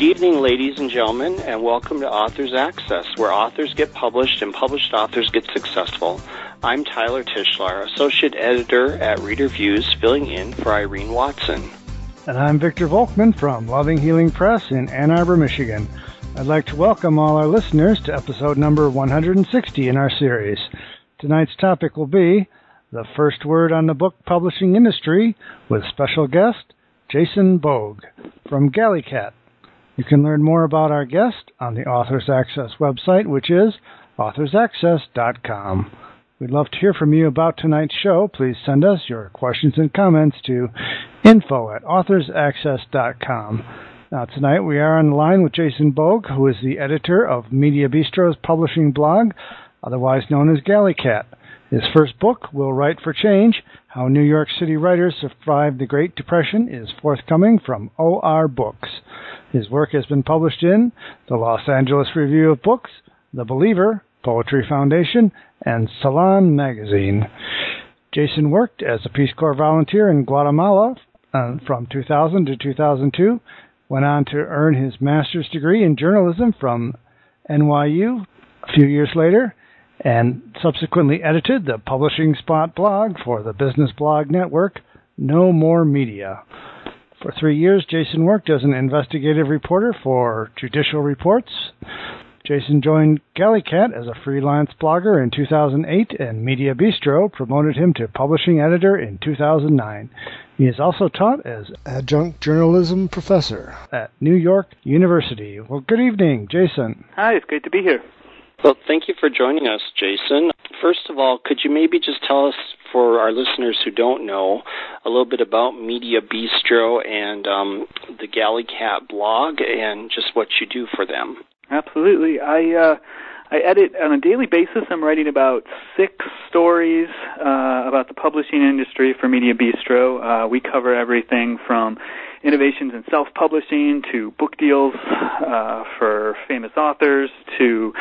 Good evening, ladies and gentlemen, and welcome to Authors Access, where authors get published and published authors get successful. I'm Tyler Tischler, Associate Editor at Reader Views, filling in for Irene Watson. And I'm Victor Volkman from Loving Healing Press in Ann Arbor, Michigan. I'd like to welcome all our listeners to episode number 160 in our series. Tonight's topic will be The First Word on the Book Publishing Industry with special guest Jason Bogue from GalleyCat. You can learn more about our guest on the Authors Access website, which is AuthorsAccess.com. We'd love to hear from you about tonight's show. Please send us your questions and comments to info@AuthorsAccess.com. Now, tonight we are on the line with Jason Bogue, who is the editor of Media Bistro's publishing blog, otherwise known as GalleyCat. His first book, Will Write for Change, How New York City Writers Survived the Great Depression, is forthcoming from O.R. Books. His work has been published in the Los Angeles Review of Books, The Believer, Poetry Foundation, and Salon Magazine. Jason worked as a Peace Corps volunteer in Guatemala from 2000 to 2002, went on to earn his master's degree in journalism from NYU a few years later, and subsequently edited the Publishing Spot blog for the business blog network No More Media. For 3 years, Jason worked as an investigative reporter for Judicial Reports. Jason joined GalleyCat as a freelance blogger in 2008, and Media Bistro promoted him to publishing editor in 2009. He is also taught as adjunct journalism professor at New York University. Well, good evening, Jason. Hi, it's great to be here. Well, thank you for joining us, Jason. First of all, could you maybe just tell us, for our listeners who don't know, a little bit about Media Bistro and the GalleyCat blog and just what you do for them? Absolutely. I edit on a daily basis. I'm writing about 6 stories about the publishing industry for Media Bistro. We cover everything from innovations in self-publishing to book deals for famous authors to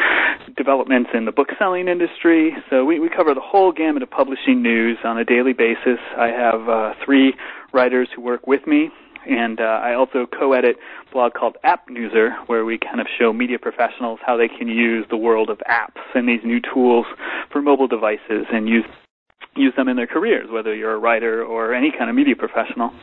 developments in the book-selling industry. So we cover the whole gamut of publishing news on a daily basis. I have 3 writers who work with me, and I also co-edit a blog called App Newser, where we kind of show media professionals how they can use the world of apps and these new tools for mobile devices and use them in their careers, whether you're a writer or any kind of media professional.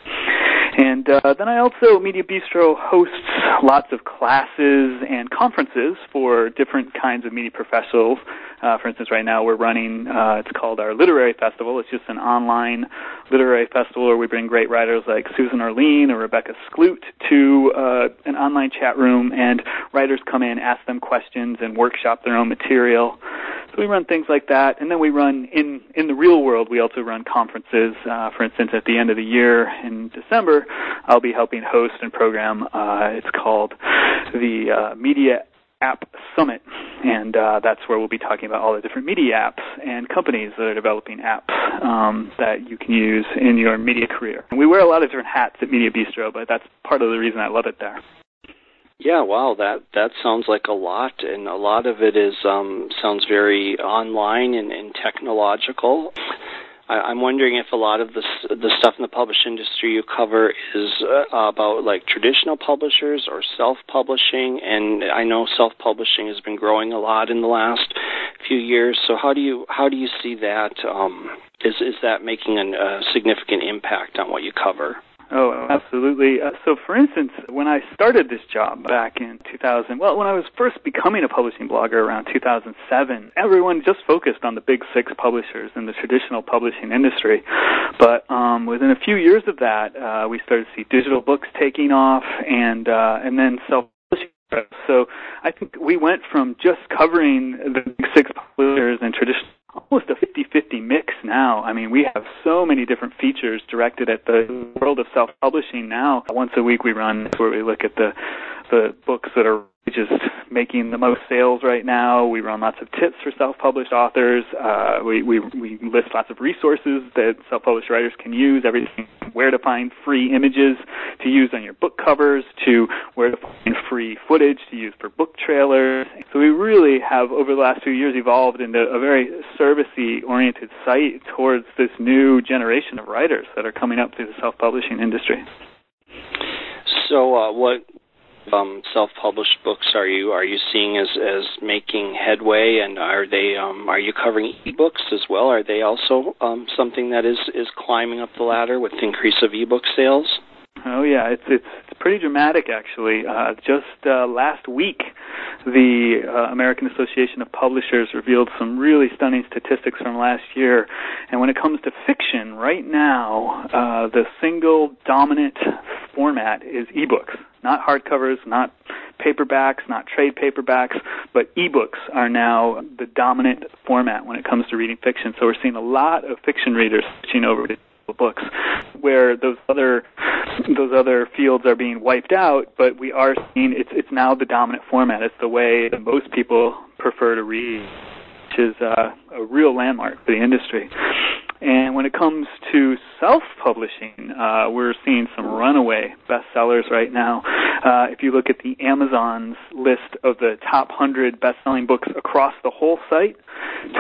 And then I also, Media Bistro hosts lots of classes and conferences for different kinds of media professionals. For instance, right now we're running, it's called our Literary Festival. It's just an online literary festival where we bring great writers like Susan Orlean or Rebecca Skloot to an online chat room, and writers come in, ask them questions, and workshop their own material. So we run things like that. And then we run, in the real world, we also run conferences. For instance, at the end of the year in December, I'll be helping host and program. It's called the Media App Summit, and that's where we'll be talking about all the different media apps and companies that are developing apps that you can use in your media career. And we wear a lot of different hats at Media Bistro, but that's part of the reason I love it there. Yeah, wow, that sounds like a lot, and a lot of it is sounds very online and technological. I'm wondering if a lot of the stuff in the publishing industry you cover is about like traditional publishers or self-publishing, and I know self-publishing has been growing a lot in the last few years. So how do you see that? Is that making a significant impact on what you cover? Oh, absolutely. So, for instance, when I started this job back in 2000, when I was first becoming a publishing blogger around 2007, everyone just focused on the big 6 publishers in the traditional publishing industry. But within a few years of that, we started to see digital books taking off, and then self-publishing. So I think we went from just covering the big 6 publishers and traditional almost a 50-50 mix now. I mean, we have so many different features directed at the world of self-publishing now. Once a week we run where we look at the books that are just making the most sales right now. We run lots of tips for self-published authors. We list lots of resources that self-published writers can use, everything from where to find free images to use on your book covers to where to find free footage to use for book trailers. So we really have, over the last few years, evolved into a very servicey-oriented site towards this new generation of writers that are coming up through the self-publishing industry. So what self-published books are you seeing as making headway, and are you covering e-books as well? Are they also something that is climbing up the ladder with the increase of e-book sales? Oh yeah, it's pretty dramatic actually. Just last week, the American Association of Publishers revealed some really stunning statistics from last year. And when it comes to fiction, right now, the single dominant format is ebooks. Not hardcovers, not paperbacks, not trade paperbacks, but ebooks are now the dominant format when it comes to reading fiction. So we're seeing a lot of fiction readers switching over to books, where those other fields are being wiped out, but we are seeing it's now the dominant format. It's the way that most people prefer to read, which is a real landmark for the industry. And when it comes to self-publishing, we're seeing some runaway bestsellers right now. If you look at the Amazon's list of the top 100 best-selling books across the whole site,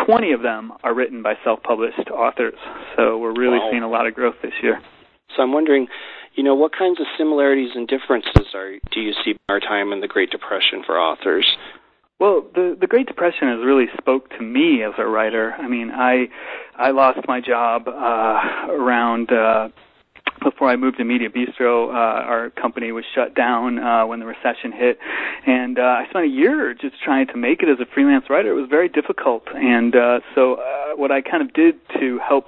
20 of them are written by self-published authors. So we're really seeing a lot of growth this year. So I'm wondering, what kinds of similarities and differences do you see in our time in the Great Depression for authors? Well, the Great Depression has really spoke to me as a writer. I mean, I lost my job around before I moved to Media Bistro. Our company was shut down when the recession hit, and I spent a year just trying to make it as a freelance writer. It was very difficult, and so what I kind of did to help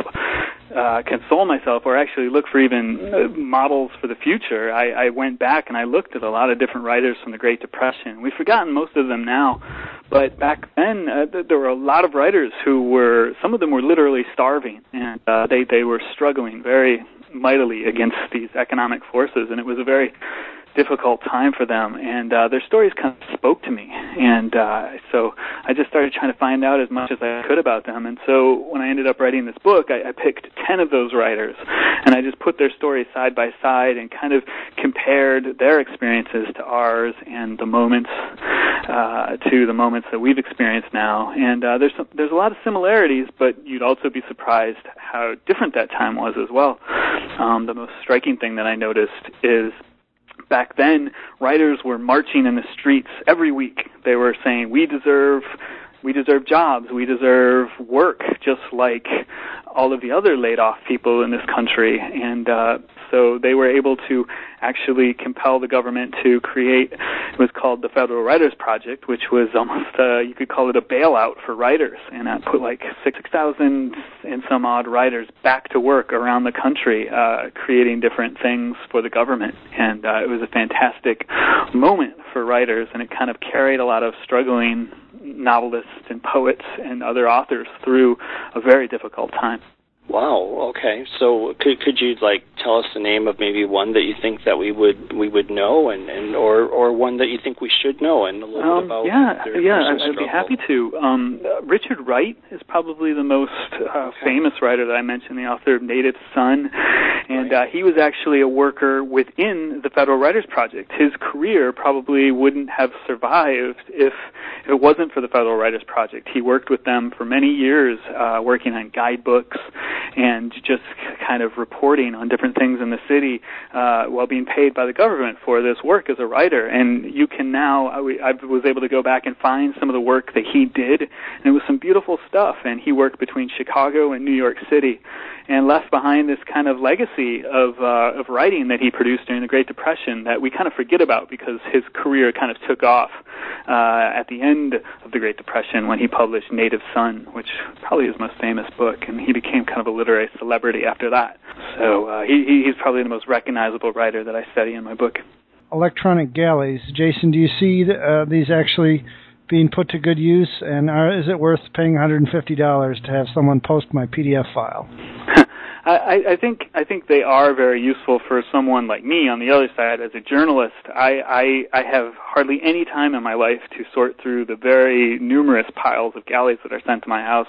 console myself, or actually look for even models for the future, I went back and I looked at a lot of different writers from the Great Depression. We've forgotten most of them now, but back then there were a lot of writers who were, some of them were literally starving, and they were struggling very mightily against these economic forces, and it was a very difficult time for them, and their stories kind of spoke to me, and so I just started trying to find out as much as I could about them. And so when I ended up writing this book, I picked 10 of those writers, and I just put their stories side by side and kind of compared their experiences to ours and the moments to the moments that we've experienced now. And there's a lot of similarities, but you'd also be surprised how different that time was as well. The most striking thing that I noticed is, back then, writers were marching in the streets every week. They were saying, we deserve jobs, we deserve work, just like all of the other laid-off people in this country. And so they were able to actually compel the government to create, it was called the Federal Writers' Project, which was almost, you could call it a bailout for writers. And I put like 6,000 and some odd writers back to work around the country, creating different things for the government. And it was a fantastic moment for writers, and it kind of carried a lot of struggling novelists and poets and other authors through a very difficult time. Wow, okay. So could you tell us the name of maybe one that you think that we would know, and or one that you think we should know, and a little bit about I'd be happy to. Richard Wright is probably the most famous writer that I mentioned, the author of Native Son, and he was actually a worker within the Federal Writers Project. His career probably wouldn't have survived if it wasn't for the Federal Writers Project. He worked with them for many years, working on guidebooks and just kind of reporting on different things in the city while being paid by the government for this work as a writer. And you can now, I was able to go back and find some of the work that he did, and it was some beautiful stuff. And he worked between Chicago and New York City and left behind this kind of legacy of writing that he produced during the Great Depression that we kind of forget about because his career kind of took off at the end of the Great Depression when he published Native Son, which probably is his most famous book, and he became kind of a literary celebrity after that. So he's probably the most recognizable writer that I study in my book. Electronic galleys. Jason, do you see these actually being put to good use? And is it worth paying $150 to have someone post my PDF file? I think they are very useful for someone like me on the other side as a journalist. I have hardly any time in my life to sort through the very numerous piles of galleys that are sent to my house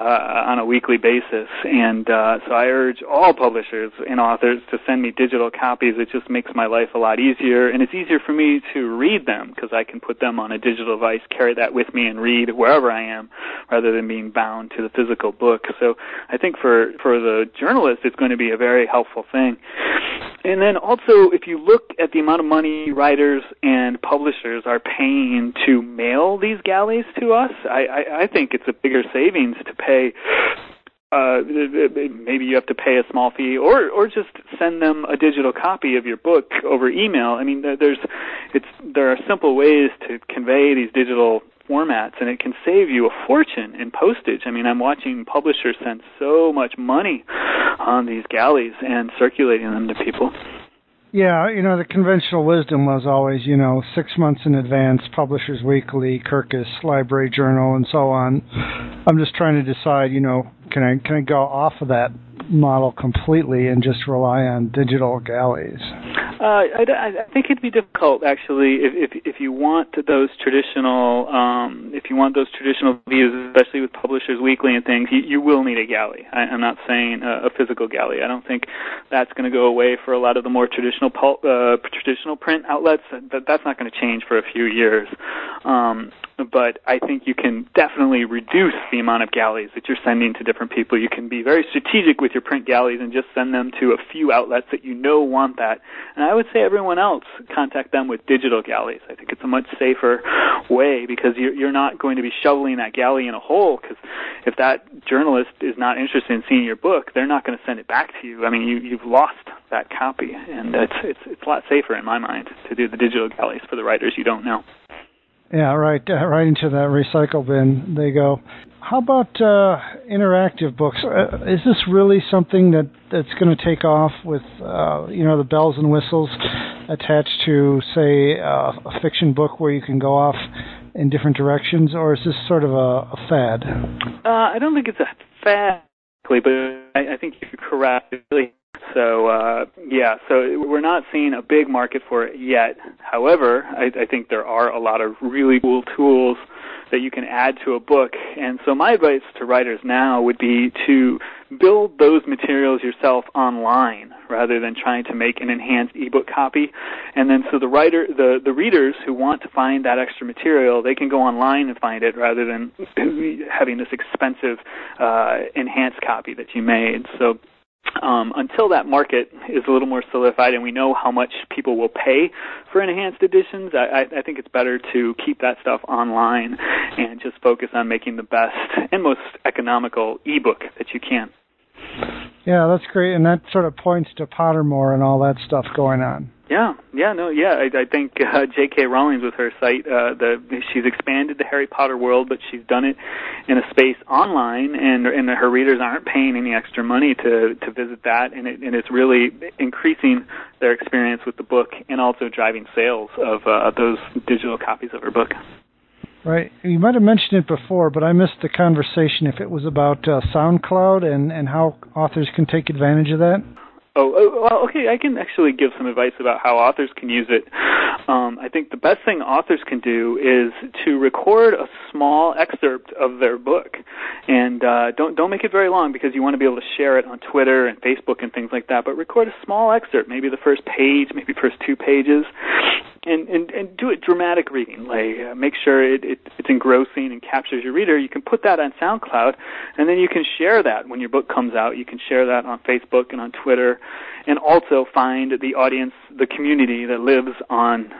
on a weekly basis. And so I urge all publishers and authors to send me digital copies. It just makes my life a lot easier, and it's easier for me to read them because I can put them on a digital device, carry that with me, and read wherever I am rather than being bound to the physical book. So I think for the journalist, it's going to be a very helpful thing. And then also, if you look at the amount of money writers and publishers are paying to mail these galleys to us, I think it's a bigger savings to pay. Maybe you have to pay a small fee, or just send them a digital copy of your book over email. I mean, there are simple ways to convey these digital formats, and it can save you a fortune in postage. I mean, I'm watching publishers send so much money on these galleys and circulating them to people. Yeah, the conventional wisdom was always, 6 months in advance, Publishers Weekly, Kirkus, Library Journal, and so on. I'm just trying to decide, can I go off of that model completely and just rely on digital galleys? I think it'd be difficult, actually, if you want those traditional views, especially with Publishers Weekly and things. You will need a galley. I'm not saying a physical galley. I don't think that's going to go away for a lot of the more traditional print outlets. That's not going to change for a few years. But I think you can definitely reduce the amount of galleys that you're sending to different people. You can be very strategic with your print galleys and just send them to a few outlets that you know want that. And I would say everyone else, contact them with digital galleys. I think it's a much safer way, because you're not going to be shoveling that galley in a hole, because if that journalist is not interested in seeing your book, they're not going to send it back to you. I mean, you've lost that copy. And it's a lot safer, in my mind, to do the digital galleys for the writers you don't know. Yeah, right. Right into that recycle bin they go. How about interactive books? Is this really something that's going to take off with, the bells and whistles attached to, say, a fiction book where you can go off in different directions, or is this sort of a fad? I don't think it's a fad, but I think you're correct. So, so we're not seeing a big market for it yet. However, I think there are a lot of really cool tools that you can add to a book. And so my advice to writers now would be to build those materials yourself online rather than trying to make an enhanced ebook copy. And then so the readers who want to find that extra material, they can go online and find it rather than having this expensive enhanced copy that you made. So until that market is a little more solidified and we know how much people will pay for enhanced editions, I think it's better to keep that stuff online and just focus on making the best and most economical ebook that you can. Yeah, that's great. And that sort of points to Pottermore and all that stuff going on. I think J.K. Rowling with her site, she's expanded the Harry Potter world, but she's done it in a space online, and her readers aren't paying any extra money to visit that, and it's really increasing their experience with the book and also driving sales of those digital copies of her book. Right. You might have mentioned it before, but I missed the conversation if it was about SoundCloud and how authors can take advantage of that. Oh, well, okay, I can actually give some advice about how authors can use it. I think the best thing authors can do is to record a small excerpt of their book. And don't make it very long, because you want to be able to share it on Twitter and Facebook and things like that. But record a small excerpt, maybe the first page, maybe first two pages. And do it dramatic reading. Like, make sure it's engrossing and captures your reader. You can put that on SoundCloud, and then you can share that when your book comes out. You can share that on Facebook and on Twitter, and also find the audience, the community that lives on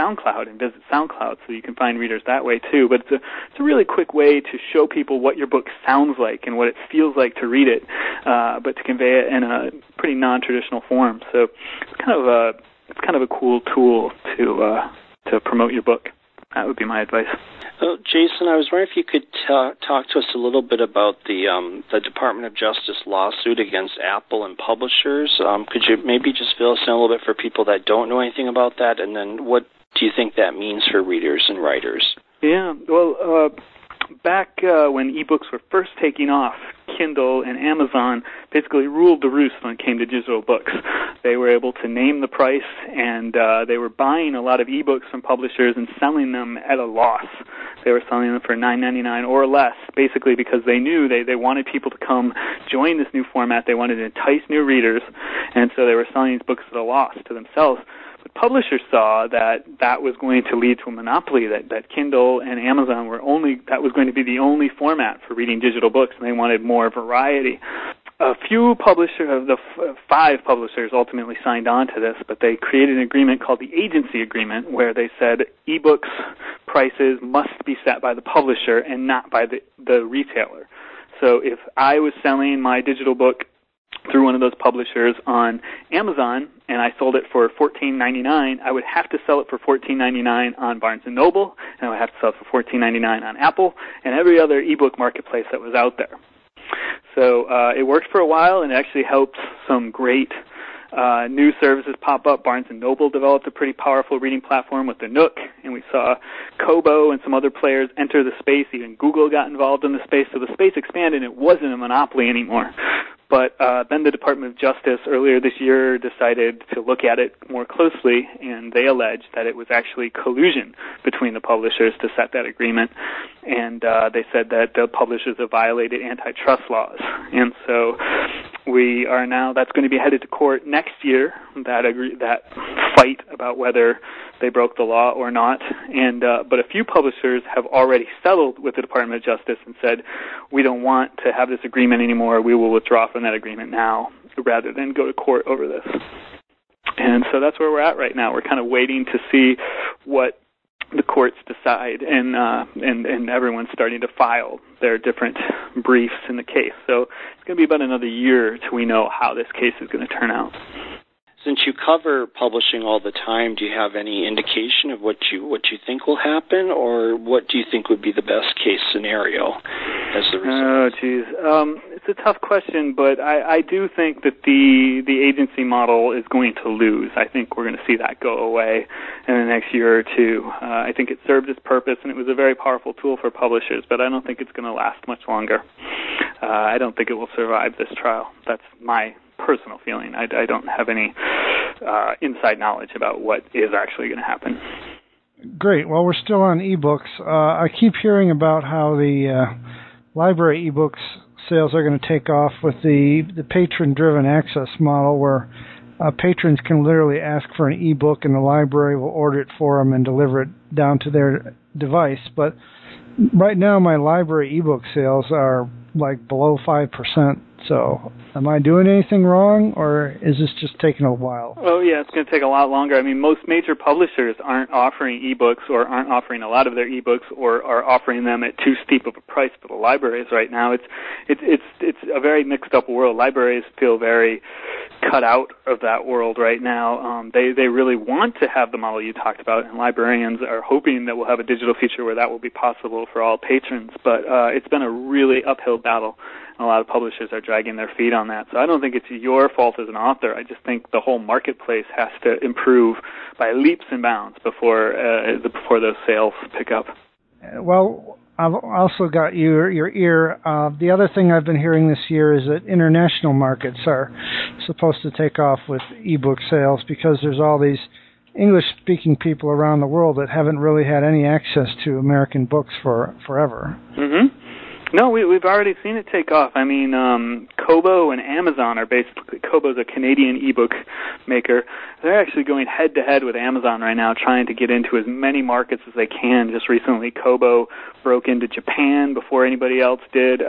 SoundCloud, and visit SoundCloud, so you can find readers that way too. But it's a really quick way to show people what your book sounds like and what it feels like to read it, but to convey it in a pretty non-traditional form. So it's kind of a cool tool to promote your book. That would be my advice. Oh, Jason, I was wondering if you could talk to us a little bit about the Department of Justice lawsuit against Apple and publishers. Could you maybe just fill us in a little bit for people that don't know anything about that, and then what do you think that means for readers and writers? Yeah, well, back when ebooks were first taking off, Kindle and Amazon basically ruled the roost when it came to digital books. They were able to name the price, and they were buying a lot of ebooks from publishers and selling them at a loss. They were selling them for $9.99 or less, basically because they knew they wanted people to come join this new format. They wanted to entice new readers, and so they were selling these books at a loss to themselves. Publishers saw that was going to lead to a monopoly, that Kindle and Amazon were only, that was going to be the only format for reading digital books, and they wanted more variety. A few publishers, the five publishers ultimately signed on to this, but they created an agreement called the Agency Agreement where they said ebooks prices must be set by the publisher and not by the retailer. So if I was selling my digital book through one of those publishers on Amazon and I sold it for $14.99, I would have to sell it for $14.99 on Barnes and Noble, and I would have to sell it for $14.99 on Apple and every other ebook marketplace that was out there. So it worked for a while, and it actually helped some great new services pop up. Barnes and Noble developed a pretty powerful reading platform with the Nook, and we saw Kobo and some other players enter the space. Even Google got involved in the space, so the space expanded, and it wasn't a monopoly anymore. But then the Department of Justice earlier this year decided to look at it more closely, and they alleged that it was actually collusion between the publishers to set that agreement. And they said that the publishers have violated antitrust laws. And so we are now, that's going to be headed to court next year, that fight about whether they broke the law or not. And but a few publishers have already settled with the Department of Justice and said, we don't want to have this agreement anymore. We will withdraw from that agreement now rather than go to court over this. And so that's where we're at right now. We're kind of waiting to see what the courts decide, and everyone's starting to file their different briefs in the case. So it's going to be about another year till we know how this case is going to turn out. Since you cover publishing all the time, do you have any indication of what you think will happen, or what do you think would be the best case scenario as the result? Oh, geez. It's a tough question, but I do think that the agency model is going to lose. I think we're going to see that go away in the next year or two. I think it served its purpose, and it was a very powerful tool for publishers, but I don't think it's going to last much longer. I don't think it will survive this trial. That's my personal feeling. I don't have any inside knowledge about what is actually going to happen. Great. Well, we're still on ebooks. I keep hearing about how the library ebooks sales are going to take off with the patron-driven access model, where patrons can literally ask for an ebook and the library will order it for them and deliver it down to their device. But right now, my library ebook sales are like below 5%. So am I doing anything wrong, or is this just taking a while? Oh, yeah, it's going to take a lot longer. I mean, most major publishers aren't offering ebooks, or aren't offering a lot of their ebooks, or are offering them at too steep of a price for the libraries right now. It's a very mixed-up world. Libraries feel very cut out of that world right now. They really want to have the model you talked about, and librarians are hoping that we'll have a digital feature where that will be possible for all patrons. But it's been a really uphill battle. A lot of publishers are dragging their feet on that. So I don't think it's your fault as an author. I just think the whole marketplace has to improve by leaps and bounds before those sales pick up. Well, I've also got your ear. The other thing I've been hearing this year is that international markets are supposed to take off with ebook sales because there's all these English-speaking people around the world that haven't really had any access to American books for forever. Mm-hmm. No, we've already seen it take off. I mean, Kobo and Amazon are basically, Kobo's a Canadian ebook maker. They're actually going head-to-head with Amazon right now, trying to get into as many markets as they can. Just recently, Kobo broke into Japan before anybody else did.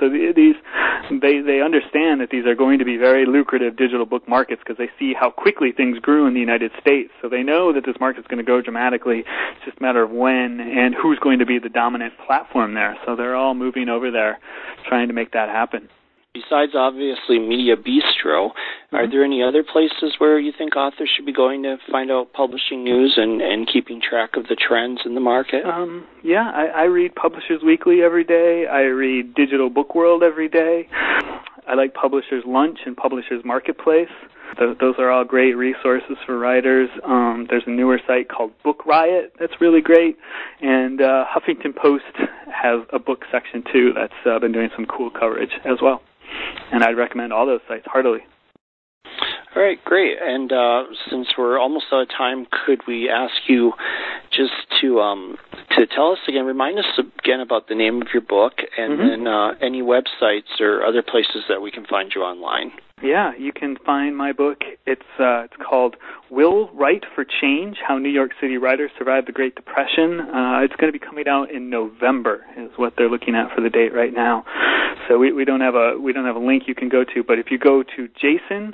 So they understand that these are going to be very lucrative digital book markets because they see how quickly things grew in the United States. So they know that this market's going to grow dramatically. It's just a matter of when and who's going to be the dominant platform there. So they're all moving over there trying to make that happen. Besides, obviously, Media Bistro, mm-hmm. Are there any other places where you think authors should be going to find out publishing news and keeping track of the trends in the market? Yeah, I read Publishers Weekly every day. I read Digital Book World every day. I like Publishers Lunch and Publishers Marketplace. Those are all great resources for writers. There's a newer site called Book Riot that's really great. And Huffington Post has a book section, too, that's been doing some cool coverage as well. And I'd recommend all those sites heartily. All right, great. And since we're almost out of time, could we ask you just to tell us again, remind us again about the name of your book, and mm-hmm. then any websites or other places that we can find you online? Yeah, you can find my book. It's called Will Write for Change, How New York City Writers Survived the Great Depression. It's going to be coming out in November is what they're looking at for the date right now. So we don't have a link you can go to, but if you go to jasonbogue.com,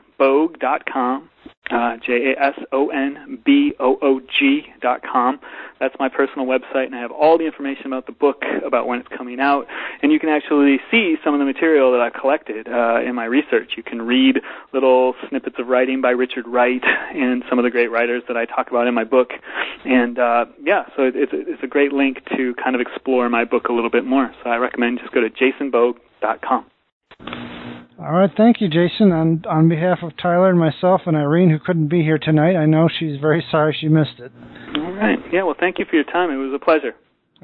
jasonboog.com, that's my personal website, and I have all the information about the book, about when it's coming out, and you can actually see some of the material that I've collected in my research. You can read little snippets of writing by Richard Wright and some of the great writers that I talk about in my book, and so it's a great link to kind of explore my book a little bit more. So I recommend just go to jasonbogue.com. All right, thank you, Jason. On behalf of Tyler and myself and Irene, who couldn't be here tonight, I know she's very sorry she missed it. All right. Yeah, well, thank you for your time. It was a pleasure.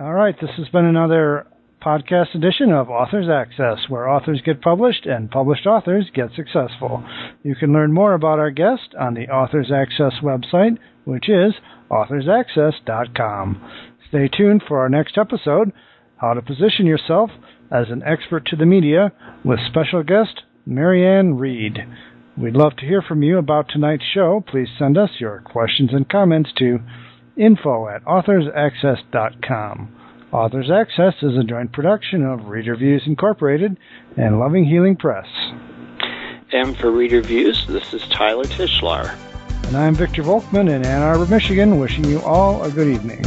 All right, this has been another podcast edition of Authors Access, where authors get published and published authors get successful. You can learn more about our guest on the Authors Access website, which is AuthorsAccess.com. Stay tuned for our next episode, How to Position Yourself as an Expert to the Media, with special guest Marianne Reed. We'd love to hear from you about tonight's show. Please send us your questions and comments to info@authorsaccess.com. Authors Access is a joint production of Reader Views Incorporated and Loving Healing Press. And for Reader Views, this is Tyler Tischler. And I'm Victor Volkman in Ann Arbor, Michigan, wishing you all a good evening.